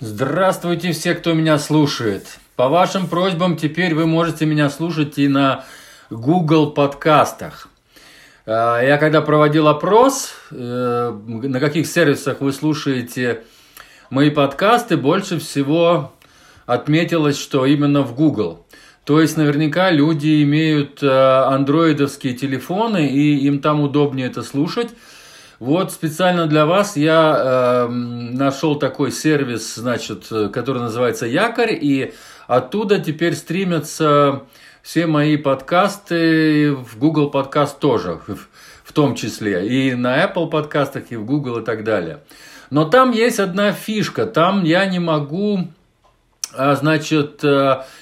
Здравствуйте все, кто меня слушает. По вашим просьбам теперь вы можете меня слушать и на Google подкастах. Я когда проводил опрос, на каких сервисах вы слушаете мои подкасты, больше всего отметилось, что именно в Google. То есть наверняка люди имеют андроидовские телефоны, и им там удобнее это слушать. Вот специально для вас я нашел такой сервис, значит, который называется Яkhor, и оттуда теперь стримятся все мои подкасты, в Google подкаст тоже, в том числе, и на Apple подкастах, и в Google, и так далее. Но там есть одна фишка, там я не могу, значит,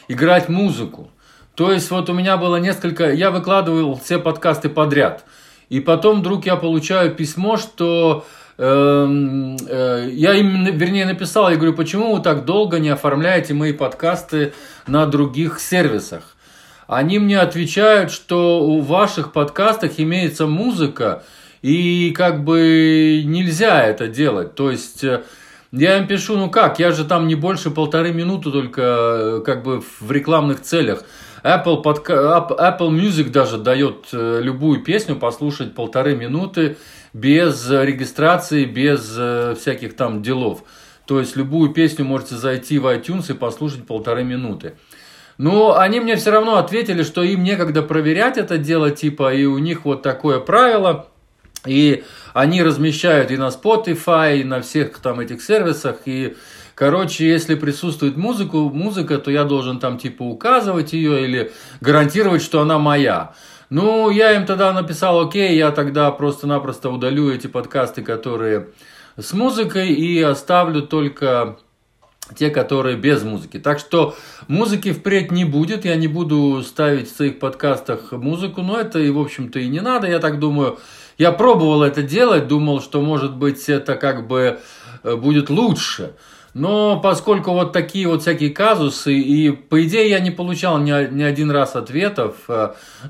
играть музыку. То есть вот у меня было несколько, я выкладывал все подкасты подряд. И потом вдруг я получаю письмо, что я им, вернее, написал, я говорю, почему вы так долго не оформляете мои подкасты на других сервисах? Они мне отвечают, что у ваших подкастах имеется музыка, и как бы нельзя это делать. То есть я им пишу, ну как, я же там не больше 1,5 минуты только как бы в рекламных целях. Apple Music даже дает любую песню послушать 1,5 минуты без регистрации, без всяких там делов. То есть любую песню можете зайти в iTunes и послушать 1,5 минуты. Но они мне все равно ответили, что им некогда проверять это дело, типа, и у них вот такое правило. И они размещают и на Spotify, и на всех там этих сервисах, и... Короче, если присутствует музыка, то я должен там типа указывать ее или гарантировать, что она моя. Ну, я им тогда написал, окей, я тогда просто-напросто удалю эти подкасты, которые с музыкой, и оставлю только те, которые без музыки. Так что музыки впредь не будет, я не буду ставить в своих подкастах музыку, но это, и в общем-то, и не надо, я так думаю. Я пробовал это делать, думал, что, может быть, это как бы будет лучше. Но поскольку вот такие вот всякие казусы, и по идее я не получал ни один раз ответов,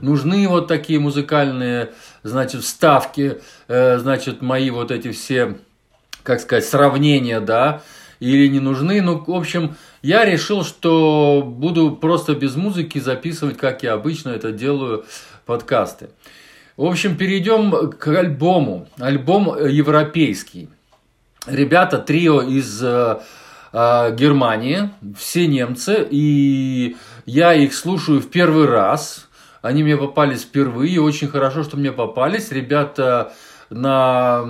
нужны вот такие музыкальные, значит, вставки, значит, мои вот эти все, как сказать, сравнения, да, или не нужны. Ну, в общем, я решил, что буду просто без музыки записывать, как я обычно это делаю, подкасты. В общем, перейдем к альбому. Альбом европейский. Ребята, трио из Германии, все немцы, и я их слушаю в первый раз, они мне попались впервые, очень хорошо, что мне попались. Ребята на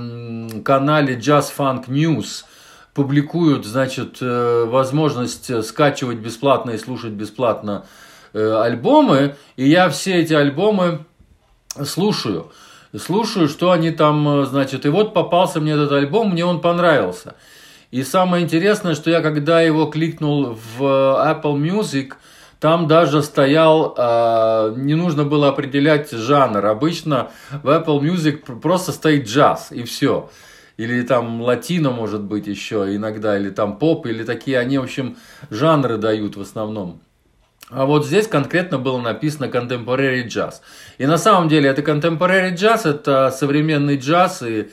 канале Jazz Funk News публикуют, значит, возможность скачивать бесплатно и слушать бесплатно альбомы, и я все эти альбомы слушаю. Слушаю, что они там, значит, и вот попался мне этот альбом, мне он понравился. И самое интересное, что я когда его кликнул в Apple Music, там даже стоял, не нужно было определять жанр. Обычно в Apple Music просто стоит джаз, и все. Или там латино, может быть, еще иногда, или там поп, или такие, они, в общем, жанры дают в основном. А вот здесь конкретно было написано Contemporary Jazz. И на самом деле это Contemporary Jazz, это современный джаз, и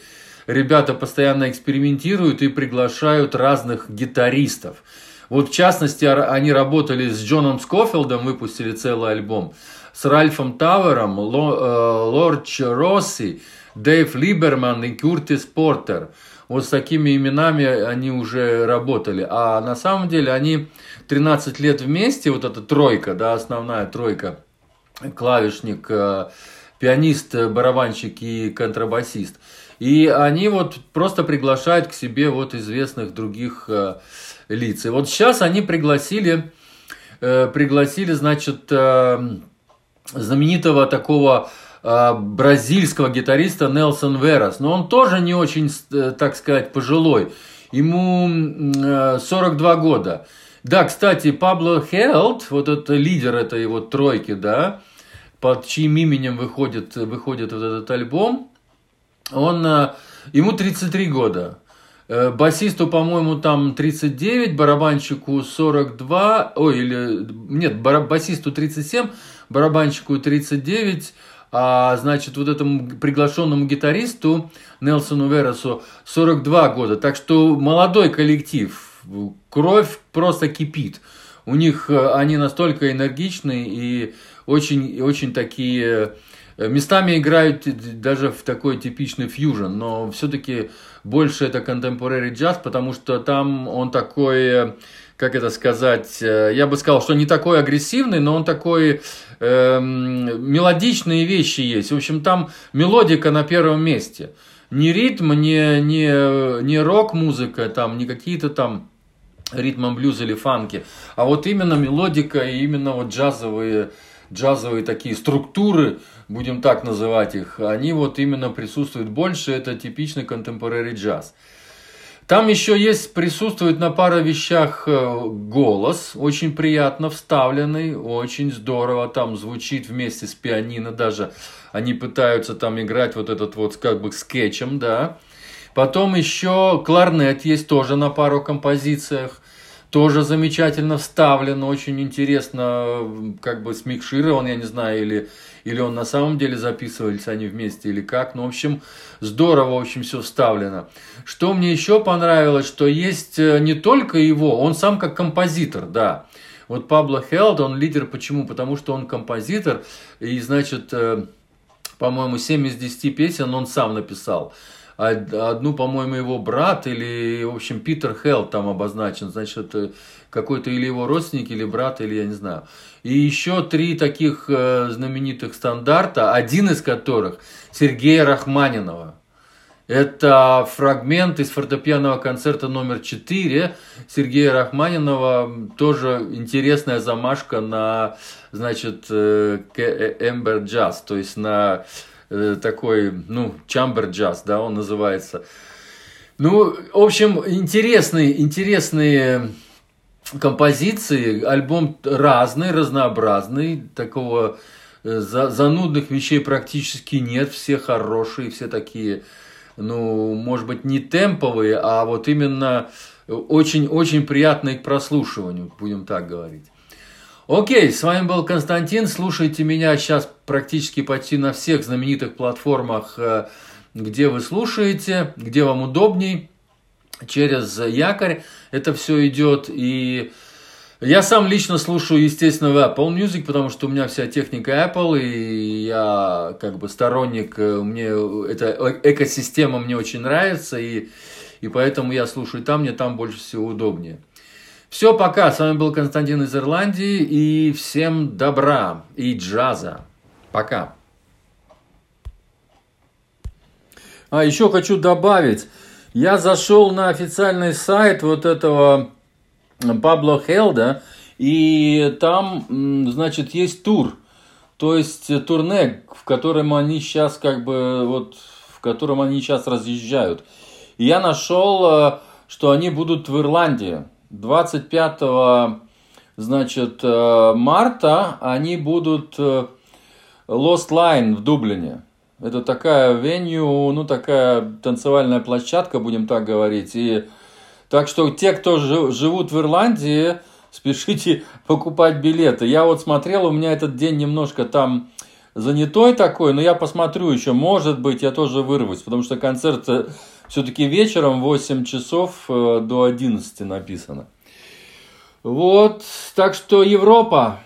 ребята постоянно экспериментируют и приглашают разных гитаристов. Вот в частности они работали с Джоном Скофилдом, выпустили целый альбом, с Ральфом Тавером, Лорде Росси, Дэйв Либерман и Куртис Портер. Вот с такими именами они уже работали. А на самом деле они 13 лет вместе, вот эта тройка, да, основная тройка, клавишник, пианист, барабанщик и контрабасист. И они вот просто приглашают к себе вот известных других лиц. И вот сейчас они пригласили, значит, знаменитого такого... бразильского гитариста Нельсон Верас. Но он тоже не очень, так сказать, пожилой. Ему 42 года. Да, кстати, Пабло Хелд, вот это лидер этой его тройки, да, под чьим именем выходит вот этот альбом, ему 33 года. Басисту, по-моему, там 39, барабанщику 42, басисту 37, барабанщику 39, а, значит, вот этому приглашенному гитаристу Нельсону Верасу 42 года. Так что молодой коллектив. кровь просто кипит. У них они настолько энергичны и очень такие... Местами играют даже в такой типичный фьюжн, но все-таки больше это contemporary jazz, потому что там он такой, как это сказать, я бы сказал, что не такой агрессивный, но он такой мелодичные вещи есть. В общем, там мелодика на первом месте. Не ритм, не рок-музыка, там, не какие-то там ритм блюз или фанки, а вот именно мелодика и именно вот джазовые такие структуры, будем так называть их, они вот именно присутствуют больше, это типичный contemporary jazz. Там еще есть, присутствует на паре вещах голос, очень приятно вставленный, очень здорово там звучит вместе с пианино, даже они пытаются там играть вот этот вот как бы скетчем, да. Потом еще кларнет есть тоже на пару композициях. Тоже замечательно вставлен, очень интересно, как бы смикширован, я не знаю, или он на самом деле записывались они вместе, или как. Ну, в общем, здорово, в общем, все вставлено. Что мне еще понравилось, что есть не только его, он сам как композитор, да. Вот Пабло Хелд, он лидер, почему? Потому что он композитор, и, значит, по-моему, 7 из 10 песен он сам написал. Одну, по-моему, его брат или, в общем, Питер Хелд там обозначен, значит, какой-то или его родственник, или брат, или я не знаю. И еще 3 таких знаменитых стандарта, один из которых Сергея Рахманинова. Это фрагмент из фортепианного концерта номер 4 Сергея Рахманинова, тоже интересная замашка на, значит, Chamber Jazz, то есть на... такой, ну, Chamber Jazz, да, он называется. Ну, в общем, интересные композиции. Альбом разный, разнообразный. Такого занудных вещей практически нет. Все хорошие, все такие, ну, может быть, не темповые, а вот именно очень-очень приятные к прослушиванию, будем так говорить. Окей, с вами был Константин. Слушайте меня сейчас практически почти на всех знаменитых платформах, где вы слушаете, где вам удобней. Через Якорь это все идет. И я сам лично слушаю, естественно, в Apple Music, потому что у меня вся техника Apple, и я как бы сторонник, мне эта экосистема мне очень нравится, и поэтому я слушаю там, мне там больше всего удобнее. Все, пока. С вами был Константин из Ирландии. И всем добра и джаза. Пока. А еще хочу добавить. Я зашел на официальный сайт вот этого Пабло Хелда. И там, значит, есть тур. То есть турне, в котором они сейчас разъезжают. И я нашел, что они будут в Ирландии. 25, значит, марта они будут Lost Line в Дублине. Это такая венью, ну такая танцевальная площадка, будем так говорить. И так что те, кто живут в Ирландии, спешите покупать билеты. Я вот смотрел, у меня этот день немножко там занятой такой, но я посмотрю еще, может быть, я тоже вырвусь, потому что концерт... Все-таки вечером 8 часов до 11 написано. Вот, так что Европа.